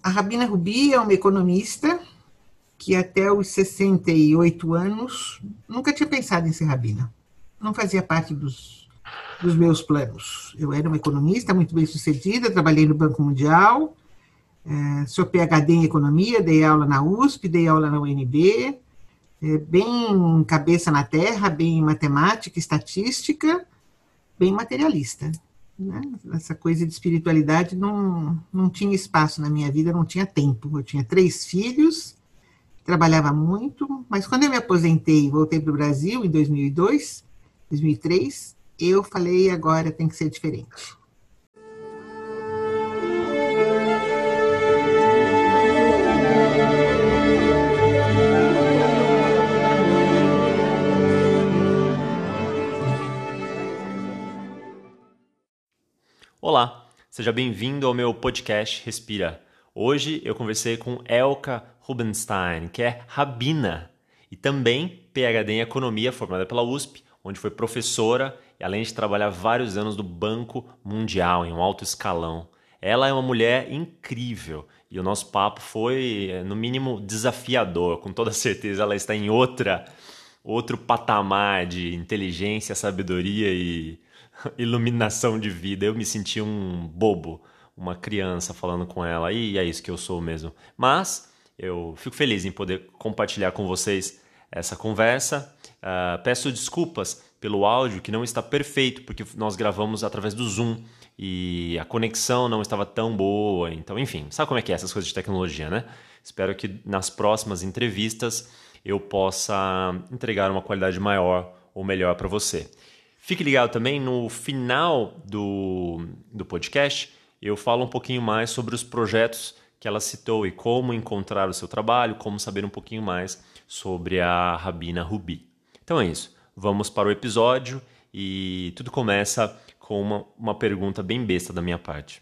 A Rabina Rubi é uma economista que até os 68 anos nunca tinha pensado em ser rabina. Não fazia parte dos meus planos. Eu era uma economista muito bem sucedida, trabalhei no Banco Mundial, sou PhD em economia, dei aula na USP, dei aula na UNB, bem cabeça na terra, bem matemática, estatística, bem materialista. Né? Essa coisa de espiritualidade não tinha espaço na minha vida, não tinha tempo. Eu tinha 3 filhos, trabalhava muito, mas quando eu me aposentei e voltei para o Brasil, em 2003, eu falei, agora tem que ser diferente. Olá, seja bem-vindo ao meu podcast Respira. Hoje eu conversei com Elka Rubenstein, que é rabina e também PhD em Economia, formada pela USP, onde foi professora e além de trabalhar vários anos no Banco Mundial, em um alto escalão. Ela é uma mulher incrível e o nosso papo foi, no mínimo, desafiador. Com toda certeza ela está em outro patamar de inteligência, sabedoria e iluminação de vida. Eu me senti um bobo, uma criança falando com ela, e é isso que eu sou mesmo. Mas eu fico feliz em poder compartilhar com vocês essa conversa. Peço desculpas pelo áudio que não está perfeito, porque nós gravamos através do Zoom e a conexão não estava tão boa. Então, enfim, sabe como é que é essas coisas de tecnologia, né? Espero que nas próximas entrevistas eu possa entregar uma qualidade maior ou melhor para você. Fique ligado também, no final do podcast, eu falo um pouquinho mais sobre os projetos que ela citou e como encontrar o seu trabalho, como saber um pouquinho mais sobre a Rabina Rubi. Então é isso, vamos para o episódio e tudo começa com uma pergunta bem besta da minha parte.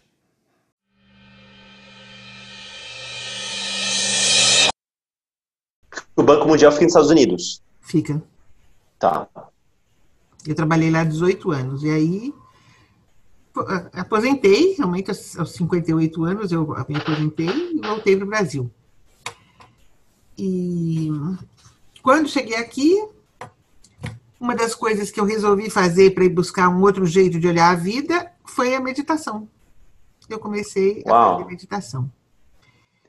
O Banco Mundial fica nos Estados Unidos? Fica. Tá. Eu trabalhei lá 18 anos, e aí aposentei, realmente aos 58 anos eu me aposentei e voltei para o Brasil. E quando cheguei aqui, uma das coisas que eu resolvi fazer para ir buscar um outro jeito de olhar a vida foi a meditação. Eu comecei a fazer meditação.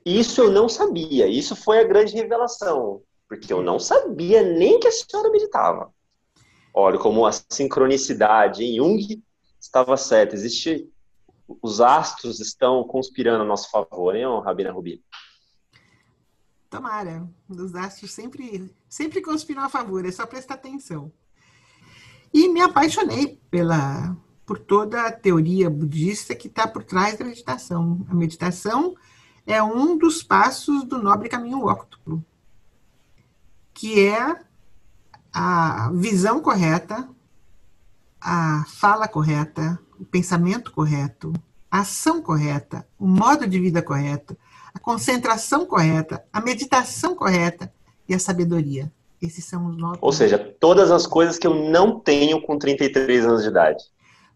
Isso eu não sabia, isso foi a grande revelação, porque eu não sabia nem que a senhora meditava. Olha, como a sincronicidade em Jung estava certa. Existe, os astros estão conspirando a nosso favor, hein, Rabina Rubi? Tomara. Os astros sempre conspiram a favor, é só prestar atenção. E me apaixonei por toda a teoria budista que está por trás da meditação. A meditação é um dos passos do nobre caminho óctuplo, que é a visão correta, a fala correta, o pensamento correto, a ação correta, o modo de vida correto, a concentração correta, a meditação correta e a sabedoria. Esses são os nossos. Ou seja, todas as coisas que eu não tenho com 33 anos de idade.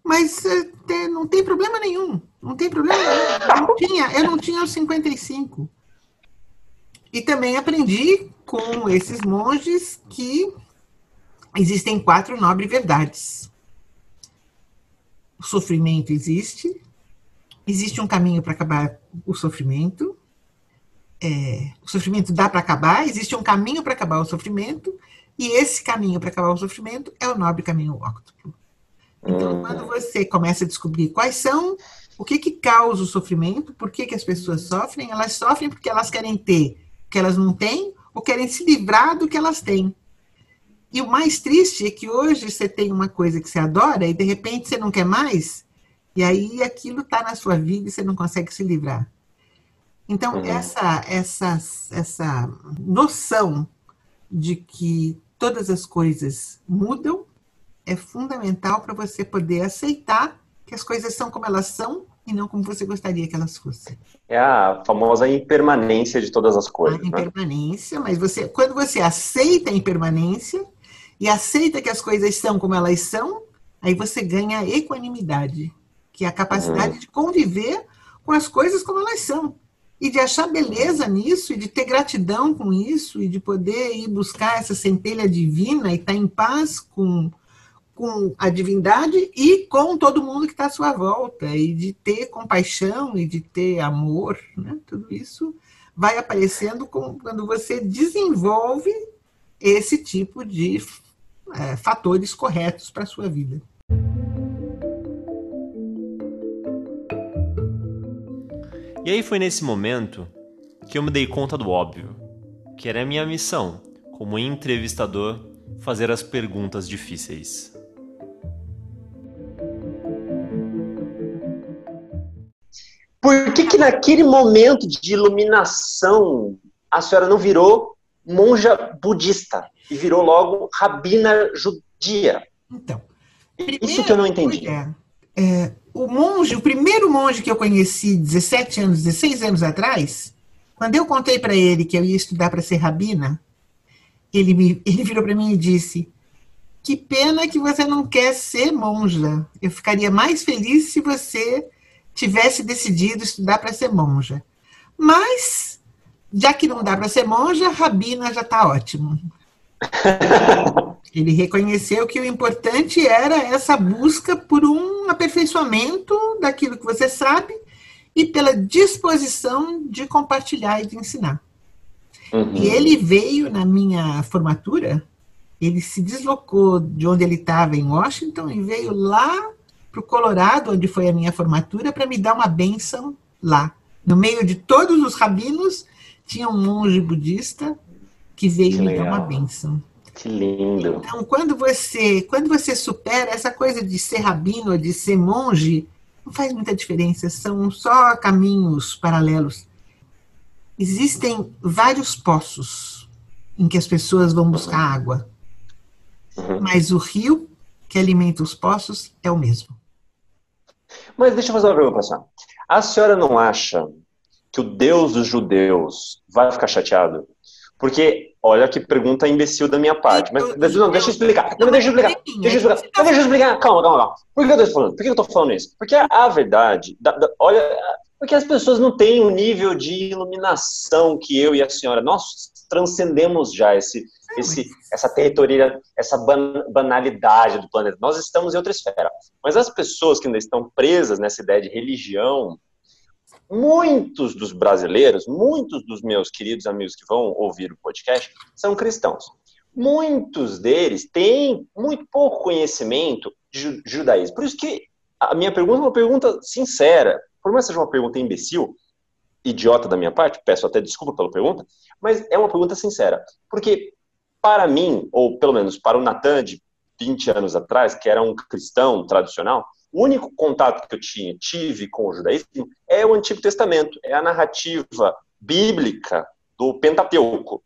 Mas não tem problema nenhum. Não tem problema nenhum. Eu não tinha aos 55. E também aprendi com esses monges que existem 4 nobres verdades. O sofrimento existe um caminho para acabar o sofrimento, o sofrimento dá para acabar, existe um caminho para acabar o sofrimento, e esse caminho para acabar o sofrimento é o nobre caminho óctuplo. Então, quando você começa a descobrir quais são, o que causa o sofrimento, por que as pessoas sofrem, elas sofrem porque elas querem ter o que elas não têm, ou querem se livrar do que elas têm. E o mais triste é que hoje você tem uma coisa que você adora e de repente você não quer mais, e aí aquilo está na sua vida e você não consegue se livrar. Então, essa noção de que todas as coisas mudam é fundamental para você poder aceitar que as coisas são como elas são e não como você gostaria que elas fossem. É a famosa impermanência de todas as coisas. A impermanência, né? Mas quando você aceita a impermanência e aceita que as coisas são como elas são, aí você ganha a equanimidade, que é a capacidade de conviver com as coisas como elas são. e de achar beleza nisso, e de ter gratidão com isso, e de poder ir buscar essa centelha divina e estar em paz com a divindade e com todo mundo que está à sua volta, e de ter compaixão e de ter amor, né? Tudo isso vai aparecendo quando você desenvolve esse tipo de fatores corretos para a sua vida. E aí foi nesse momento que eu me dei conta do óbvio, que era a minha missão, como entrevistador, fazer as perguntas difíceis. Por que que naquele momento de iluminação a senhora não virou monja budista e virou logo rabina judia? Então, isso que eu não entendi. O primeiro monge que eu conheci 16 anos atrás, quando eu contei para ele que eu ia estudar para ser rabina, ele virou para mim e disse: que pena que você não quer ser monja. Eu ficaria mais feliz se você tivesse decidido estudar para ser monja. Mas, já que não dá para ser monja, rabina já está ótimo. Ele reconheceu que o importante era essa busca por um aperfeiçoamento daquilo que você sabe e pela disposição de compartilhar e de ensinar. Uhum. E ele veio na minha formatura, ele se deslocou de onde ele estava em Washington e veio lá para o Colorado, onde foi a minha formatura, para me dar uma bênção lá. No meio de todos os rabinos, tinha um monge budista que veio me dar uma bênção. Que lindo. Então, quando você supera essa coisa de ser rabino, de ser monge, não faz muita diferença, são só caminhos paralelos. Existem vários poços em que as pessoas vão buscar água, mas o rio que alimenta os poços é o mesmo. Mas deixa eu fazer uma pergunta. A senhora não acha que o Deus dos judeus vai ficar chateado? Porque, olha que pergunta imbecil da minha parte. Mas não, deixa eu explicar. Não, deixa eu explicar. Calma. Por que eu tô falando isso? Porque a verdade... Porque as pessoas não têm o nível de iluminação que eu e a senhora. Nós transcendemos já essa territorialidade, essa banalidade do planeta. Nós estamos em outra esfera. Mas as pessoas que ainda estão presas nessa ideia de religião... Muitos dos brasileiros, muitos dos meus queridos amigos que vão ouvir o podcast, são cristãos. Muitos deles têm muito pouco conhecimento de judaísmo. Por isso que a minha pergunta é uma pergunta sincera. Por mais que seja uma pergunta imbecil, idiota da minha parte, peço até desculpa pela pergunta, mas é uma pergunta sincera. Porque para mim, ou pelo menos para o Nathan de 20 anos atrás, que era um cristão tradicional, o único contato que eu tive com o judaísmo é o Antigo Testamento, é a narrativa bíblica do Pentateuco,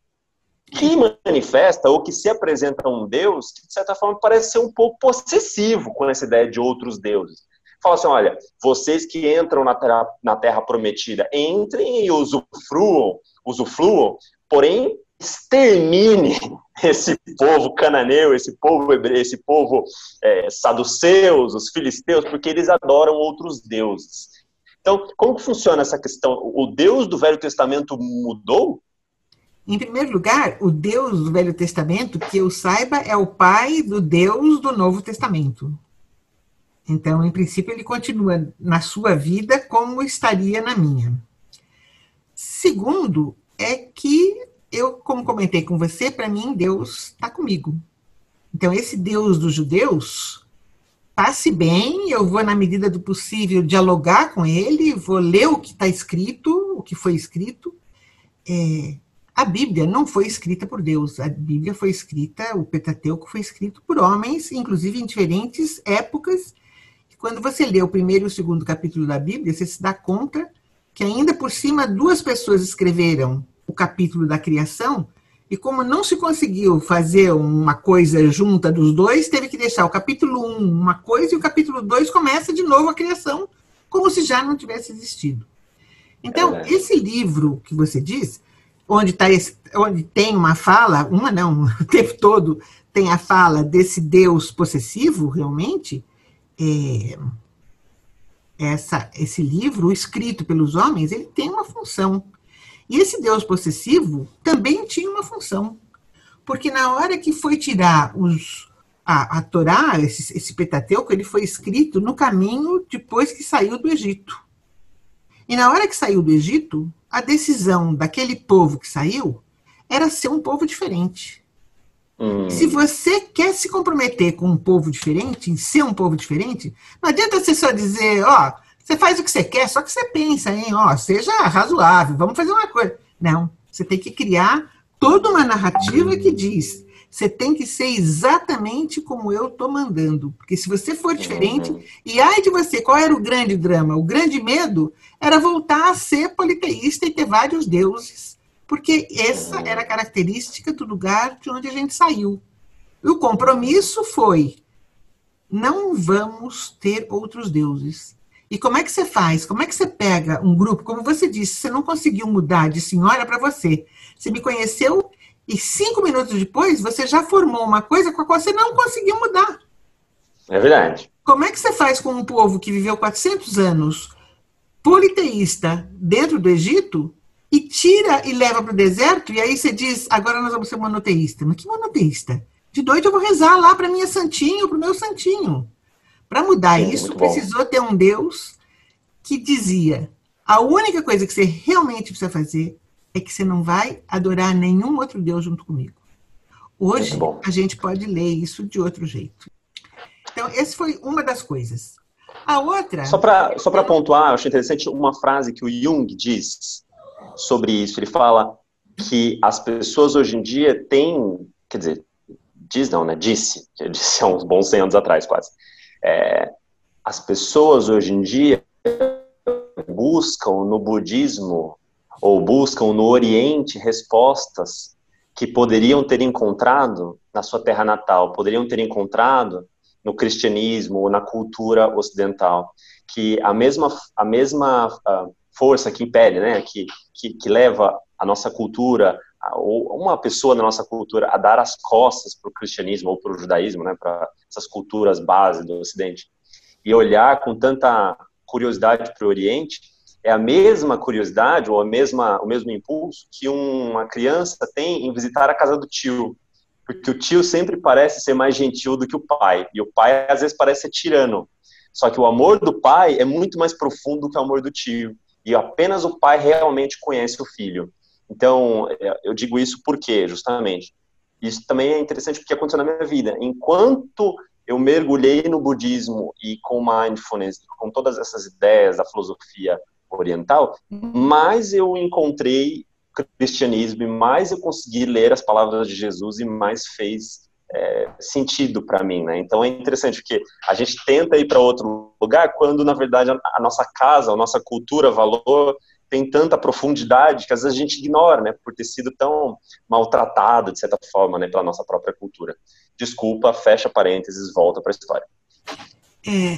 que manifesta ou que se apresenta a um Deus que, de certa forma, parece ser um pouco possessivo com essa ideia de outros deuses. Fala assim, olha, vocês que entram na terra prometida, entrem e usufruam, porém, extermine esse povo cananeu, esse povo hebreu, esse povo saduceus, os filisteus, porque eles adoram outros deuses. Então, como que funciona essa questão? O Deus do Velho Testamento mudou? Em primeiro lugar, o Deus do Velho Testamento, que eu saiba, é o pai do Deus do Novo Testamento. Então, em princípio, ele continua na sua vida como estaria na minha. Segundo, é que eu, como comentei com você, para mim Deus está comigo. Então esse Deus dos judeus, passe bem, eu vou na medida do possível dialogar com ele, vou ler o que está escrito, o que foi escrito. A Bíblia não foi escrita por Deus, a Bíblia foi escrita, o Pentateuco foi escrito por homens, inclusive em diferentes épocas. E quando você lê o primeiro e o segundo capítulo da Bíblia, você se dá conta que ainda por cima duas pessoas escreveram o capítulo da criação, e como não se conseguiu fazer uma coisa junta dos dois, teve que deixar o capítulo 1 uma coisa e o capítulo 2 começa de novo a criação, como se já não tivesse existido. Então, esse livro que você diz, onde tem uma fala, uma não, o tempo todo tem a fala desse Deus possessivo, realmente, esse livro escrito pelos homens, ele tem uma função. E esse Deus possessivo também tinha uma função. Porque na hora que foi tirar a Torá, esse Pentateuco, ele foi escrito no caminho depois que saiu do Egito. E na hora que saiu do Egito, a decisão daquele povo que saiu era ser um povo diferente. Se você quer se comprometer com um povo diferente, em ser um povo diferente, não adianta você só dizer, ó, você faz o que você quer, só que você pensa, hein, ó, seja razoável, vamos fazer uma coisa. Não, você tem que criar toda uma narrativa que diz, você tem que ser exatamente como eu tô mandando. Porque se você for diferente, e ai de você, qual era o grande drama? O grande medo era voltar a ser politeísta e ter vários deuses. Porque essa era a característica do lugar de onde a gente saiu. E o compromisso foi, não vamos ter outros deuses. E como é que você faz? Como é que você pega um grupo? Como você disse, você não conseguiu mudar de senhora para você. Você me conheceu e 5 minutos depois você já formou uma coisa com a qual você não conseguiu mudar. É verdade. Como é que você faz com um povo que viveu 400 anos politeísta dentro do Egito e tira e leva para o deserto, e aí você diz, agora nós vamos ser monoteísta. Mas que monoteísta? De noite eu vou rezar lá para minha santinha, para o meu santinho. Para mudar isso, precisou ter um Deus que dizia, a única coisa que você realmente precisa fazer é que você não vai adorar nenhum outro Deus junto comigo. Hoje, a gente pode ler isso de outro jeito. Então, essa foi uma das coisas. A outra... Só para pontuar, eu achei interessante uma frase que o Jung diz... sobre isso, ele fala que as pessoas hoje em dia têm, quer dizer, disse há uns bons 100 anos atrás quase, as pessoas hoje em dia buscam no budismo ou buscam no Oriente respostas que poderiam ter encontrado na sua terra natal, poderiam ter encontrado no cristianismo ou na cultura ocidental, que a mesma força que impele, né? Que leva a nossa cultura, ou uma pessoa da nossa cultura, a dar as costas para o cristianismo ou para o judaísmo, né? Para essas culturas base do Ocidente. E olhar com tanta curiosidade para o Oriente é a mesma curiosidade ou o mesmo impulso que uma criança tem em visitar a casa do tio. Porque o tio sempre parece ser mais gentil do que o pai. E o pai, às vezes, parece ser tirano. Só que o amor do pai é muito mais profundo que o amor do tio. E apenas o pai realmente conhece o filho. Então, eu digo isso porque, justamente, isso também é interessante porque aconteceu na minha vida. Enquanto eu mergulhei no budismo e com mindfulness, com todas essas ideias da filosofia oriental, mais eu encontrei cristianismo e mais eu consegui ler as palavras de Jesus e mais fez sentido para mim, né? Então é interessante porque a gente tenta ir para outro lugar quando, na verdade, a nossa casa, a nossa cultura, valor, tem tanta profundidade que às vezes a gente ignora, né? Por ter sido tão maltratado, de certa forma, né? Pela nossa própria cultura. Desculpa, fecha parênteses, volta para a história.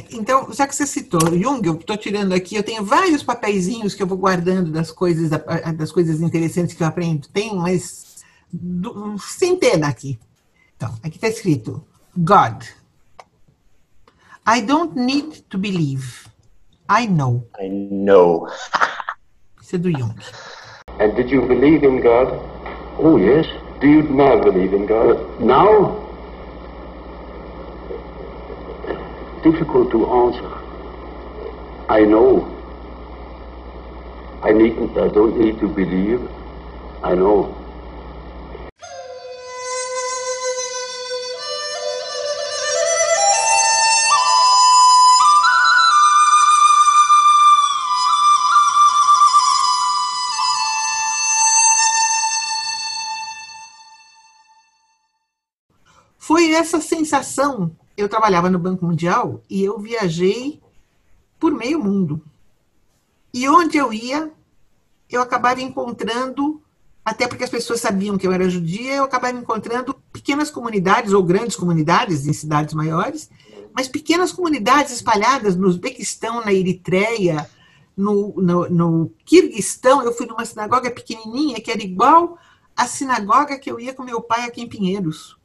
Então, já que você citou Jung, eu estou tirando aqui, eu tenho vários papeizinhos que eu vou guardando das coisas interessantes que eu aprendo. Tem, mas centena aqui. Então, aqui está escrito, God, I don't need to believe, I know. I know. Isso é do Jung. And did you believe in God? Oh, yes. Do you now believe in God? Now? Difficult to answer. I know. I don't need to believe, I know. Foi essa sensação, eu trabalhava no Banco Mundial e eu viajei por meio mundo. E onde eu ia, eu acabava encontrando, até porque as pessoas sabiam que eu era judia, eu acabava encontrando pequenas comunidades ou grandes comunidades em cidades maiores, mas pequenas comunidades espalhadas no Uzbequistão, na Eritreia, no Kirguistão. Eu fui numa sinagoga pequenininha que era igual à sinagoga que eu ia com meu pai aqui em Pinheiros.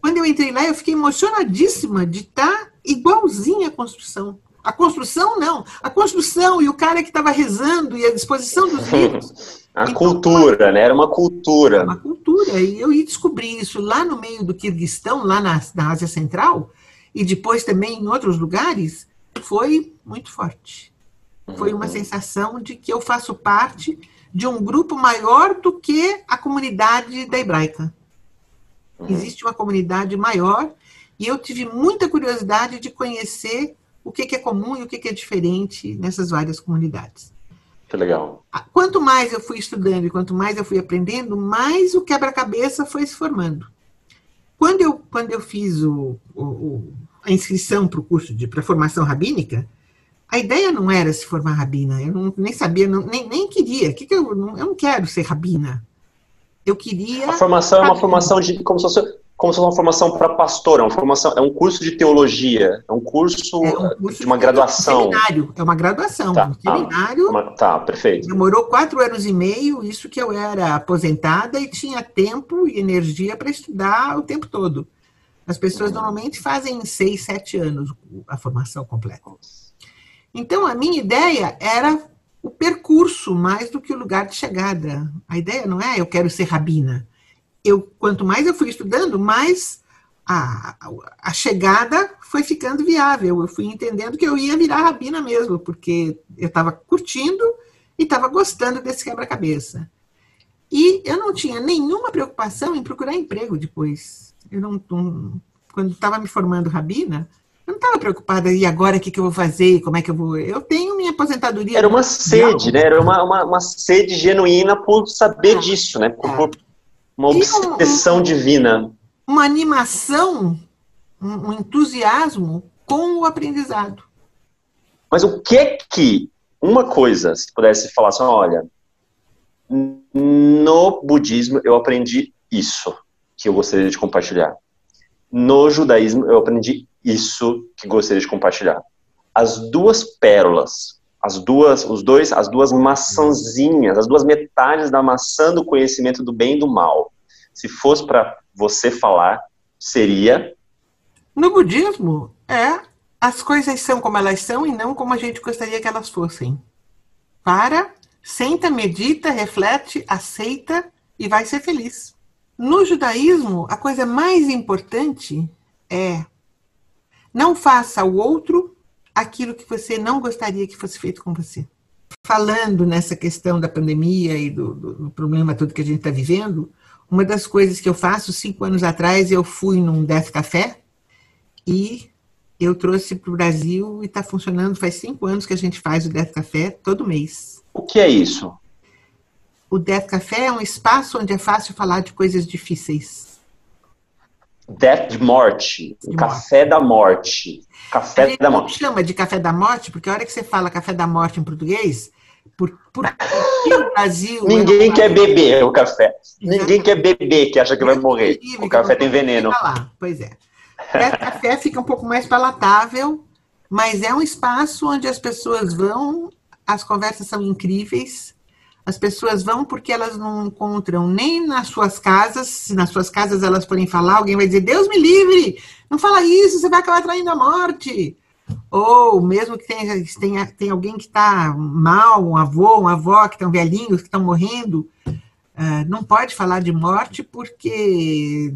Quando eu entrei lá, eu fiquei emocionadíssima de estar igualzinha à construção. A construção, não. A construção e o cara que estava rezando e a disposição dos livros. A então, cultura, né? Era uma cultura. Uma cultura. E eu ia descobrir isso lá no meio do Kirguistão, lá na Ásia Central, e depois também em outros lugares, foi muito forte. Foi uma sensação de que eu faço parte de um grupo maior do que a comunidade da hebraica. Existe uma comunidade maior e eu tive muita curiosidade de conhecer o que é comum e o que é diferente nessas várias comunidades. Que legal. Quanto mais eu fui estudando e quanto mais eu fui aprendendo, mais o quebra-cabeça foi se formando. Quando eu fiz a inscrição para o curso para formação rabínica, a ideia não era se formar rabina. Eu nem sabia, nem queria. Eu não quero ser rabina. Eu queria... A formação rabina. É uma formação de... Como se fosse uma formação para pastor, é um curso de teologia, é um curso de uma graduação. É uma graduação, tá, um seminário. Tá, perfeito. Demorou 4 anos e meio, isso que eu era aposentada e tinha tempo e energia para estudar o tempo todo. As pessoas normalmente fazem em 6, 7 anos a formação completa. Então, a minha ideia era o percurso mais do que o lugar de chegada. A ideia não é eu quero ser rabina. Quanto mais eu fui estudando, mais a chegada foi ficando viável. Eu fui entendendo que eu ia virar rabina mesmo, porque eu estava curtindo e estava gostando desse quebra-cabeça. E eu não tinha nenhuma preocupação em procurar emprego depois. Eu não quando estava me formando rabina, eu não estava preocupada, e agora o que eu vou fazer, como é que eu vou... Eu tenho minha aposentadoria... Era uma sede, né? Era uma sede genuína por saber disso, né? Uma obsessão divina. Uma animação, um entusiasmo com o aprendizado. Mas o que é que, uma coisa, se pudesse falar assim, olha, no budismo eu aprendi isso, que eu gostaria de compartilhar. No judaísmo eu aprendi isso, que gostaria de compartilhar. As duas pérolas, as duas maçãzinhas, as duas metades da maçã do conhecimento do bem e do mal. Se fosse para você falar, seria? No budismo, as coisas são como elas são e não como a gente gostaria que elas fossem. Para, senta, medita, reflete, aceita e vai ser feliz. No judaísmo, a coisa mais importante é não faça ao outro aquilo que você não gostaria que fosse feito com você. Falando nessa questão da pandemia e do problema todo que a gente está vivendo, uma das coisas que eu faço, 5 anos atrás, eu fui num Death Café e eu trouxe para o Brasil e está funcionando. Faz 5 anos que a gente faz o Death Café todo mês. O que é isso? O Death Café é um espaço onde é fácil falar de coisas difíceis. Death de morte, o café da morte. Café da morte. Chama de café da morte, porque a hora que você fala café da morte em português, porque o Brasil... Ninguém quer beber o café. Ninguém quer beber, que acha que vai morrer. O café tem veneno. Pois é. O café fica um pouco mais palatável, mas é um espaço onde as pessoas vão, as conversas são incríveis. As pessoas vão porque elas não encontram nem nas suas casas. Se nas suas casas elas forem falar, alguém vai dizer, Deus me livre, não fala isso, você vai acabar atraindo a morte. Ou mesmo que tem alguém que está mal, um avô, uma avó, que estão velhinhos, que estão morrendo, não pode falar de morte porque...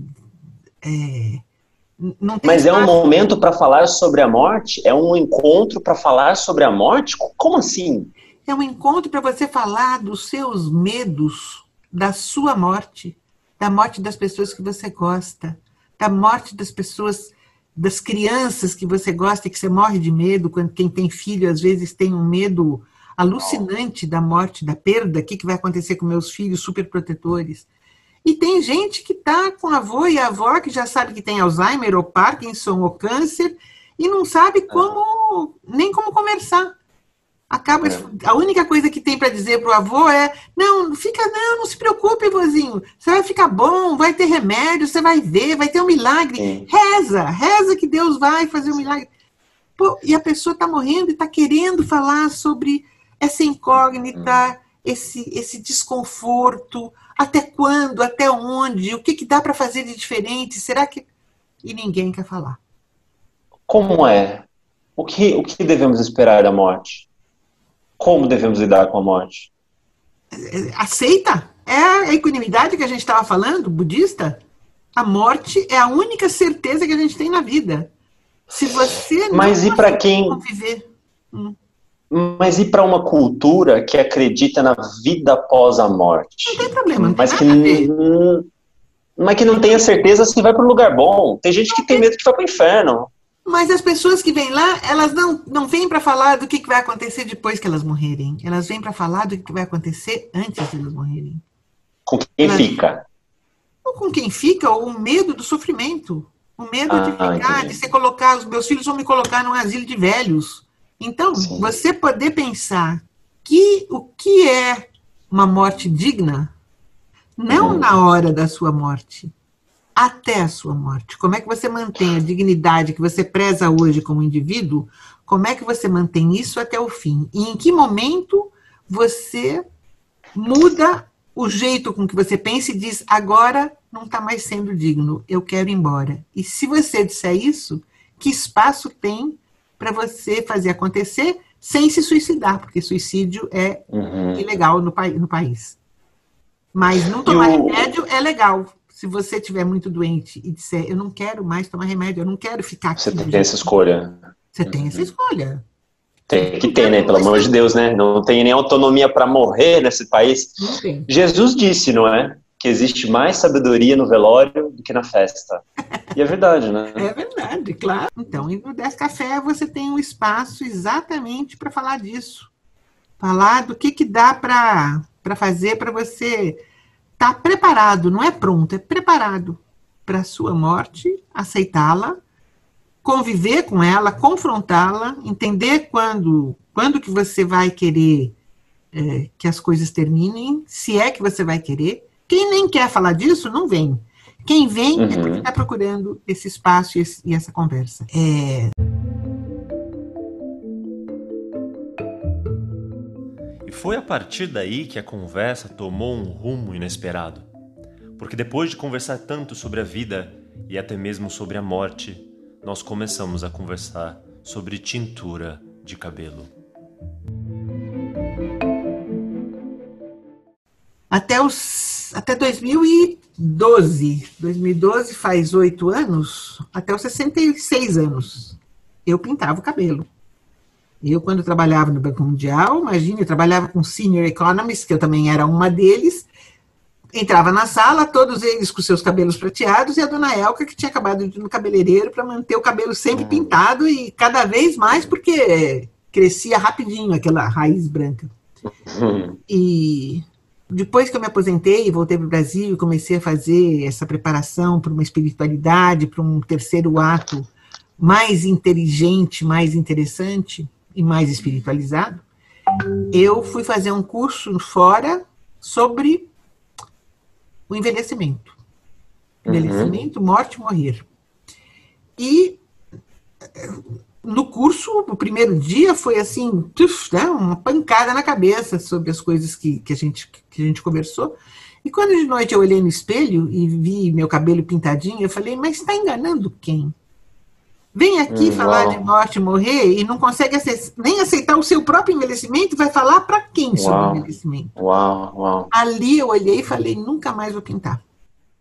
Não tem. Mas é um momento para falar sobre a morte? É um encontro para falar sobre a morte? Como assim? É um encontro para você falar dos seus medos, da sua morte, da morte das pessoas que você gosta, da morte das pessoas, das crianças que você gosta e que você morre de medo. Quando quem tem filho, às vezes, tem um medo alucinante da morte, da perda. O que vai acontecer com meus filhos superprotetores? E tem gente que está com avô e avó que já sabe que tem Alzheimer ou Parkinson ou câncer e não sabe nem como conversar. Acaba, a única coisa que tem para dizer para o avô é, não se preocupe, vozinho, você vai ficar bom, vai ter remédio, você vai ver, vai ter um milagre. Reza que Deus vai fazer um milagre. Pô, e a pessoa está morrendo e está querendo falar sobre essa incógnita, esse desconforto, até quando, até onde, o que dá para fazer de diferente, será que... E ninguém quer falar. Como é? O que devemos esperar da morte? Como devemos lidar com a morte? Aceita? É a equanimidade que a gente estava falando, budista. A morte é a única certeza que a gente tem na vida. Se você não... Mas e para quem... Viver. Mas e para uma cultura que acredita na vida após a morte? Não tem problema, não tem mas que não tem a certeza se vai para um lugar bom. Tem gente que tem medo que vai para o inferno. Mas as pessoas que vêm lá, elas não vêm para falar do que vai acontecer depois que elas morrerem. Elas vêm para falar do que vai acontecer antes de elas morrerem. Com quem fica? Ou com quem fica, ou o medo do sofrimento. O medo de ficar, de ser colocado... Os meus filhos vão me colocar num asilo de velhos. Então, sim, você poder pensar que o que é uma morte digna, não na hora da sua morte, até a sua morte. Como é que você mantém a dignidade que você preza hoje como indivíduo? Como é que você mantém isso até o fim? E em que momento você muda o jeito com que você pensa e diz, agora não está mais sendo digno, eu quero ir embora. E se você disser isso, que espaço tem para você fazer acontecer sem se suicidar? Porque suicídio é ilegal no país. Mas não tomar remédio é legal. Se você estiver muito doente e disser, eu não quero mais tomar remédio, eu não quero ficar aqui. Você tem essa escolha. Você tem essa escolha. Tem que ter, né? Pelo amor de Deus, né? Não tem nem autonomia para morrer nesse país. Jesus disse, não é? Que existe mais sabedoria no velório do que na festa. E é verdade, né? É verdade, claro. Então, no Death Café você tem um espaço exatamente para falar disso. Falar do que dá para fazer para você... Está preparado, não é pronto, é preparado para a sua morte, aceitá-la, conviver com ela, confrontá-la, entender quando que você vai querer que as coisas terminem, se é que você vai querer. Quem nem quer falar disso, não vem. Quem vem é porque está procurando esse espaço e essa conversa. E foi a partir daí que a conversa tomou um rumo inesperado. Porque depois de conversar tanto sobre a vida e até mesmo sobre a morte, nós começamos a conversar sobre tintura de cabelo. Até 2012 faz 8 anos, até os 66 anos, eu pintava o cabelo. Eu, quando trabalhava no Banco Mundial, imagina, eu trabalhava com senior economists, que eu também era uma deles, entrava na sala, todos eles com seus cabelos prateados, e a dona Elka, que tinha acabado de ir no cabeleireiro para manter o cabelo sempre pintado, e cada vez mais, porque crescia rapidinho aquela raiz branca. E depois que eu me aposentei e voltei para o Brasil, comecei a fazer essa preparação para uma espiritualidade, para um terceiro ato mais inteligente, mais interessante, e mais espiritualizado, eu fui fazer um curso fora sobre o envelhecimento. Envelhecimento, morte e morrer. E no curso, o primeiro dia foi assim, uma pancada na cabeça sobre as coisas que a gente conversou. E quando de noite eu olhei no espelho e vi meu cabelo pintadinho, eu falei, mas está enganando quem? Vem aqui falar de morte e morrer e não consegue nem aceitar o seu próprio envelhecimento, vai falar para quem sobre envelhecimento? Ali eu olhei e falei, nunca mais vou pintar.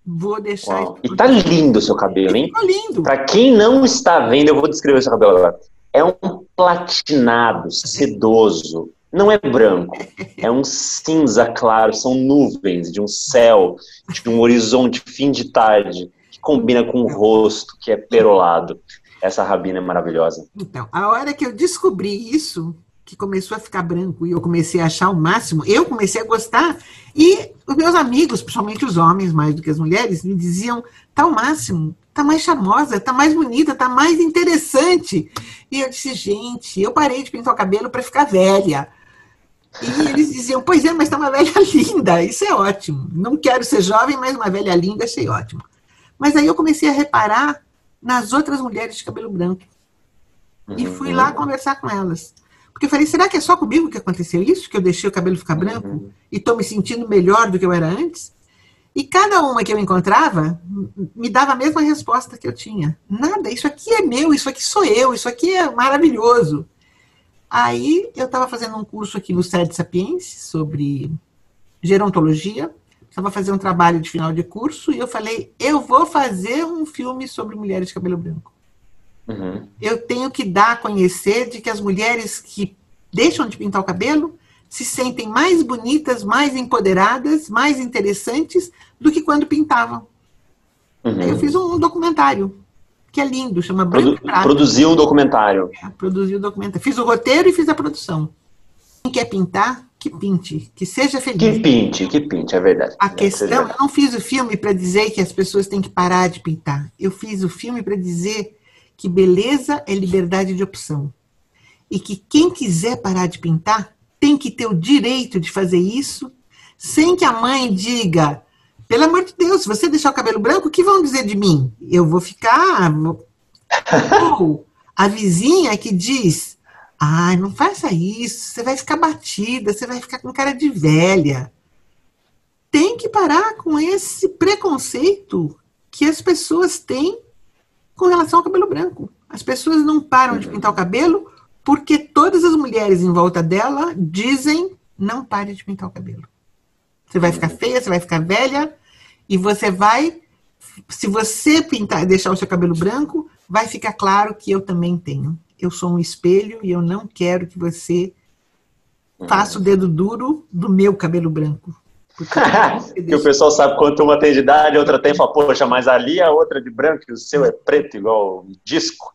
Vou deixar... E tá lindo o seu cabelo, hein? Tá lindo. Para quem não está vendo, eu vou descrever o seu cabelo agora. É um platinado, sedoso. Não é branco, é um cinza claro, são nuvens de um céu, de um horizonte fim de tarde, que combina com o rosto, que é perolado. Essa Rabina é maravilhosa. Então, a hora que eu descobri isso, que começou a ficar branco e eu comecei a achar o máximo, eu comecei a gostar e os meus amigos, principalmente os homens mais do que as mulheres, me diziam, tá o máximo, tá mais charmosa, tá mais bonita, tá mais interessante. E eu disse, gente, eu parei de pintar o cabelo para ficar velha. E eles diziam, pois é, mas tá uma velha linda, isso é ótimo. Não quero ser jovem, mas uma velha linda achei ótimo. Mas aí eu comecei a reparar nas outras mulheres de cabelo branco. E fui lá conversar com elas. Porque eu falei, será que é só comigo que aconteceu isso? Que eu deixei o cabelo ficar branco e estou me sentindo melhor do que eu era antes? E cada uma que eu encontrava me dava a mesma resposta que eu tinha. Nada, isso aqui é meu, isso aqui sou eu, isso aqui é maravilhoso. Aí eu estava fazendo um curso aqui no Sede Sapiens sobre gerontologia. Estava fazendo um trabalho de final de curso e eu falei, eu vou fazer um filme sobre mulheres de cabelo branco. Uhum. Eu tenho que dar a conhecer de que as mulheres que deixam de pintar o cabelo se sentem mais bonitas, mais empoderadas, mais interessantes do que quando pintavam. Uhum. Aí eu fiz um documentário, que é lindo, chama Branco e Prata. Produziu um documentário. É, produzi um documentário. Fiz o roteiro e fiz a produção. Quem quer pintar, que pinte, que seja feliz. Que pinte, é verdade. A questão, eu não fiz o filme para dizer que as pessoas têm que parar de pintar. Eu fiz o filme para dizer que beleza é liberdade de opção. E que quem quiser parar de pintar, tem que ter o direito de fazer isso, sem que a mãe diga, pelo amor de Deus, se você deixar o cabelo branco, o que vão dizer de mim? Eu vou ficar... Ou a vizinha que diz, ah, não faça isso, você vai ficar batida, você vai ficar com cara de velha. Tem que parar com esse preconceito que as pessoas têm com relação ao cabelo branco. As pessoas não param de pintar o cabelo porque todas as mulheres em volta dela dizem, não pare de pintar o cabelo. Você vai ficar feia, você vai ficar velha, e você vai, se você pintar, deixar o seu cabelo branco, vai ficar claro que eu também tenho. Eu sou um espelho e eu não quero que você faça o dedo duro do meu cabelo branco. Que o pessoal sabe quanto uma tem de idade, a outra tem, fala, poxa, mas ali a outra de branco e o seu é preto igual um disco.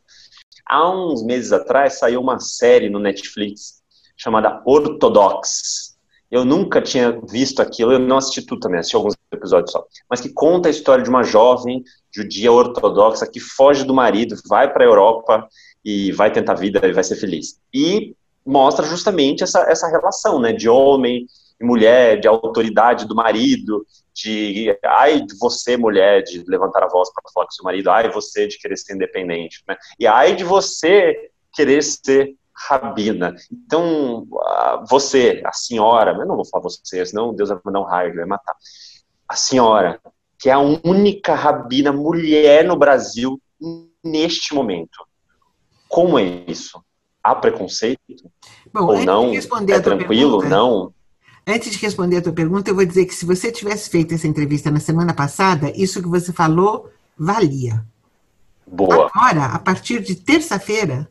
Há uns meses atrás saiu uma série no Netflix chamada Orthodox. Eu nunca tinha visto aquilo, eu não assisti tudo também, assisti alguns episódios só. Mas que conta a história de uma jovem judia ortodoxa que foge do marido, vai para a Europa e vai tentar a vida e vai ser feliz. E mostra justamente essa relação, né, de homem e mulher, de autoridade do marido, de, ai, você, mulher, de levantar a voz para falar com seu marido, ai, você, de querer ser independente, né? E ai, de você querer ser rabina. Então, você, a senhora, mas não vou falar você, senão Deus vai mandar um raio, vai matar. A senhora, que é a única rabina mulher no Brasil neste momento. Como é isso? Há preconceito? Bom, ou não? É tranquilo? Pergunta, não? Antes de responder a tua pergunta, eu vou dizer que se você tivesse feito essa entrevista na semana passada, isso que você falou valia. Boa. Agora, a partir de terça-feira,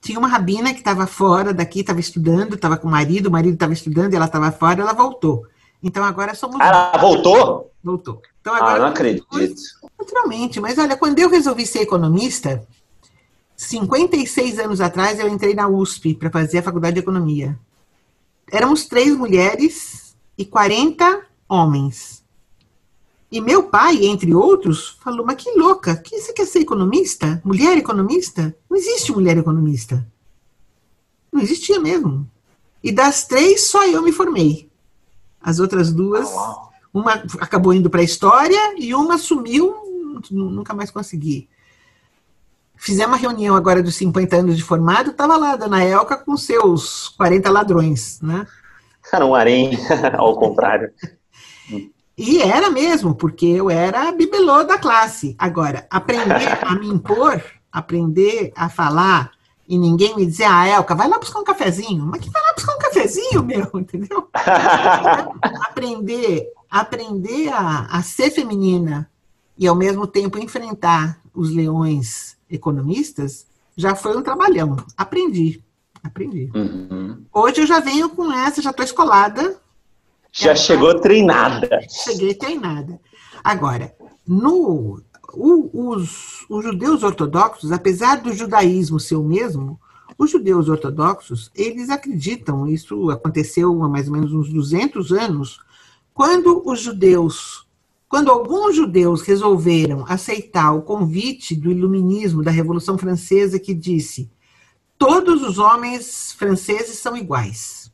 tinha uma rabina que estava fora daqui, estava estudando, estava com o marido estava estudando, ela estava fora, ela voltou. Então agora somos... Ah, ela voltou? Voltou. Então, agora, não acredito. Naturalmente, mas olha, quando eu resolvi ser economista, 56 anos atrás eu entrei na USP para fazer a faculdade de economia. Éramos 3 mulheres e 40 homens. E meu pai, entre outros, falou, mas que louca, que você quer ser economista? Mulher economista? Não existe mulher economista. Não existia mesmo. E das 3, só eu me formei. As outras 2, uma acabou indo para a história e uma sumiu, nunca mais consegui. Fizemos uma reunião agora dos 50 anos de formado, estava lá a dona Elka com seus 40 ladrões, né? Era um harém, ao contrário. E era mesmo, porque eu era a bibelô da classe. Agora, aprender a me impor, aprender a falar, e ninguém me dizer, ah, Elka, vai lá buscar um cafezinho. Mas que vai lá buscar um cafezinho, meu, entendeu? Aprender a ser feminina e, ao mesmo tempo, enfrentar os leões economistas, já foi um trabalhão. Aprendi. Uhum. Hoje eu já venho com essa, já estou escolada. Já chegou treinada. Cheguei treinada. Agora, os judeus ortodoxos, apesar do judaísmo ser o mesmo, os judeus ortodoxos, eles acreditam, isso aconteceu há mais ou menos uns 200 anos, quando alguns judeus resolveram aceitar o convite do iluminismo da Revolução Francesa que disse todos os homens franceses são iguais.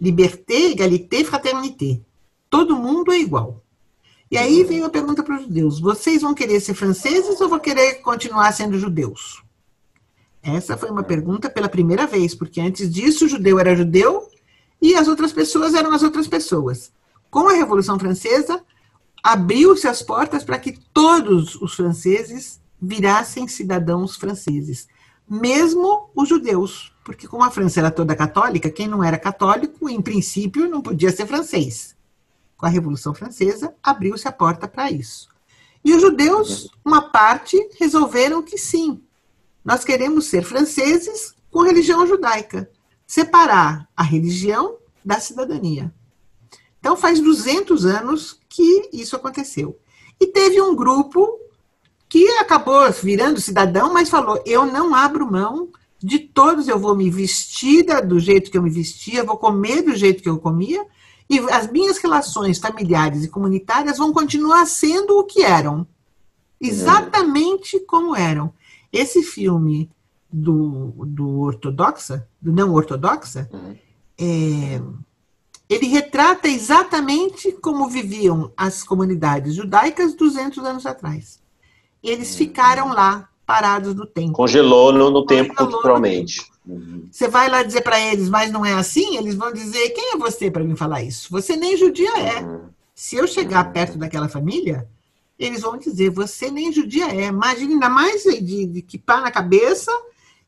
Liberté, égalité, fraternité. Todo mundo é igual. E aí veio a pergunta para os judeus. Vocês vão querer ser franceses ou vão querer continuar sendo judeus? Essa foi uma pergunta pela primeira vez, porque antes disso o judeu era judeu e as outras pessoas eram as outras pessoas. Com a Revolução Francesa, abriu-se as portas para que todos os franceses virassem cidadãos franceses, mesmo os judeus, porque como a França era toda católica, quem não era católico, em princípio, não podia ser francês. Com a Revolução Francesa, abriu-se a porta para isso. E os judeus, uma parte, resolveram que sim, nós queremos ser franceses com religião judaica, separar a religião da cidadania. Então, faz 200 anos que isso aconteceu. E teve um grupo que acabou virando cidadão, mas falou, eu não abro mão de todos, eu vou me vestir do jeito que eu me vestia, vou comer do jeito que eu comia, e as minhas relações familiares e comunitárias vão continuar sendo o que eram. Exatamente como eram. Esse filme do não ortodoxa, ele retrata exatamente como viviam as comunidades judaicas 200 anos atrás. Eles ficaram lá, parados no tempo. Congelou no tempo culturalmente. Você vai lá dizer para eles, mas não é assim? Eles vão dizer, quem é você para me falar isso? Você nem judia é. Se eu chegar perto daquela família, eles vão dizer, você nem judia é. Imagina, ainda mais de que pá na cabeça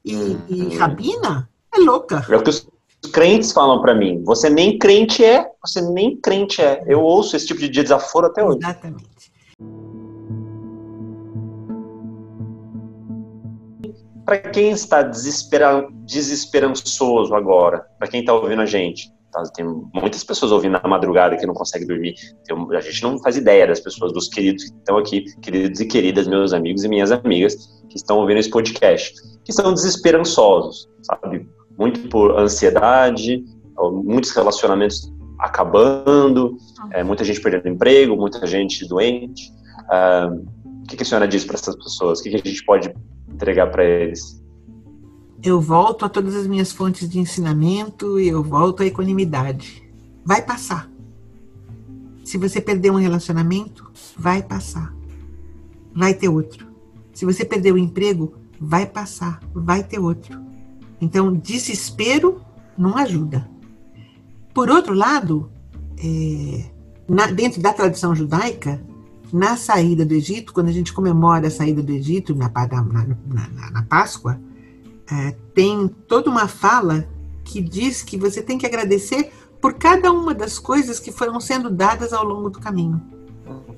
e rabina, é louca. É o que os crentes falam para mim. Você nem crente é, você nem crente é. Eu ouço esse tipo de desaforo até hoje. Exatamente. Para quem está desesperançoso agora, para quem está ouvindo a gente, tá? Tem muitas pessoas ouvindo na madrugada que não conseguem dormir, a gente não faz ideia das pessoas, dos queridos que estão aqui, queridos e queridas, meus amigos e minhas amigas que estão ouvindo esse podcast, que são desesperançosos, sabe? Muito por ansiedade, muitos relacionamentos acabando, muita gente perdendo emprego, muita gente doente. O que a senhora diz para essas pessoas? O que a gente pode entregar para eles? Eu volto a todas as minhas fontes de ensinamento e eu volto à equanimidade. Vai passar. Se você perder um relacionamento, vai passar. Vai ter outro. Se você perder o emprego, vai passar. Vai ter outro. Então, desespero não ajuda. Por outro lado, dentro da tradição judaica, na saída do Egito, quando a gente comemora a saída do Egito, na Páscoa, tem toda uma fala que diz que você tem que agradecer por cada uma das coisas que foram sendo dadas ao longo do caminho.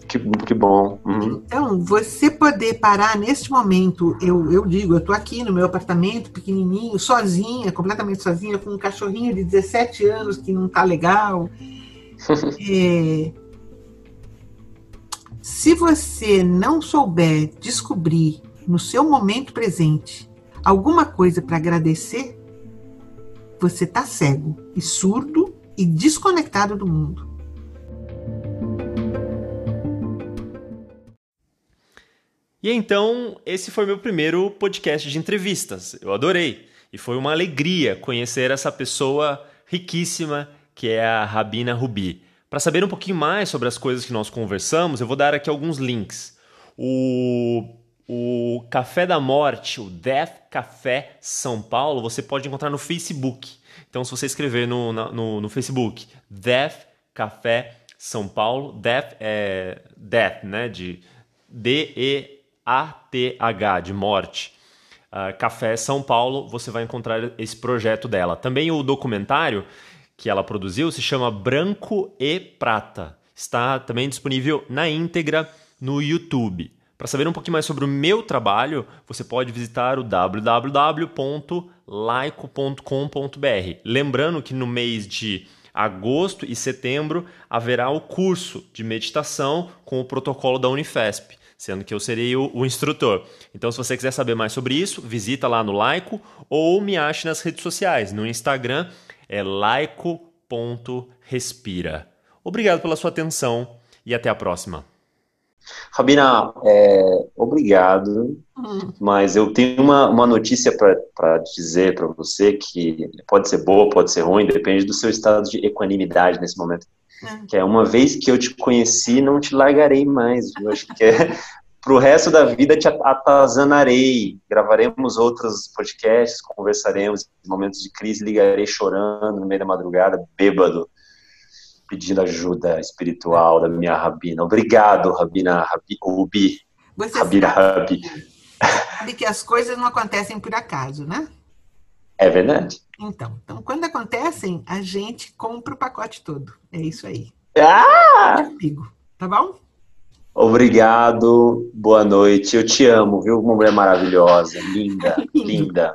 Que bom. Então, você poder parar neste momento, eu digo, eu estou aqui no meu apartamento, pequenininho, sozinha, completamente sozinha, com um cachorrinho de 17 anos que não está legal. Se você não souber descobrir no seu momento presente alguma coisa para agradecer, você está cego e surdo e desconectado do mundo. E então, esse foi meu primeiro podcast de entrevistas. Eu adorei. E foi uma alegria conhecer essa pessoa riquíssima que é a Rabina Rubi. Para saber um pouquinho mais sobre as coisas que nós conversamos, eu vou dar aqui alguns links. O Café da Morte, o Death Café São Paulo, você pode encontrar no Facebook. Então, se você escrever no Facebook, Death Café São Paulo, Death é Death, né? De D-E-A-T-H, de morte. Café São Paulo, você vai encontrar esse projeto dela. Também o documentário que ela produziu se chama Branco e Prata. Está também disponível na íntegra no YouTube. Para saber um pouquinho mais sobre o meu trabalho, você pode visitar o www.laico.com.br. Lembrando que no mês de agosto e setembro haverá o curso de meditação com o protocolo da Unifesp, sendo que eu serei o instrutor. Então, se você quiser saber mais sobre isso, visita lá no Laico ou me ache nas redes sociais. No Instagram é laico.respira. Obrigado pela sua atenção e até a próxima. Rabina, obrigado, mas eu tenho uma notícia para dizer para você que pode ser boa, pode ser ruim, depende do seu estado de equanimidade nesse momento. Que é uma vez que eu te conheci, não te largarei mais. Eu acho que pro resto da vida te atazanarei. Gravaremos outros podcasts, conversaremos em momentos de crise, ligarei chorando no meio da madrugada, bêbado. pedindo ajuda espiritual da minha Rabina. Obrigado, Rabina Rubi. Você sabe que as coisas não acontecem por acaso, né? É verdade. Então quando acontecem, a gente compra o pacote todo. É isso aí. Ah! Tá bom? Obrigado, boa noite. Eu te amo, viu? Uma mulher maravilhosa, linda, linda.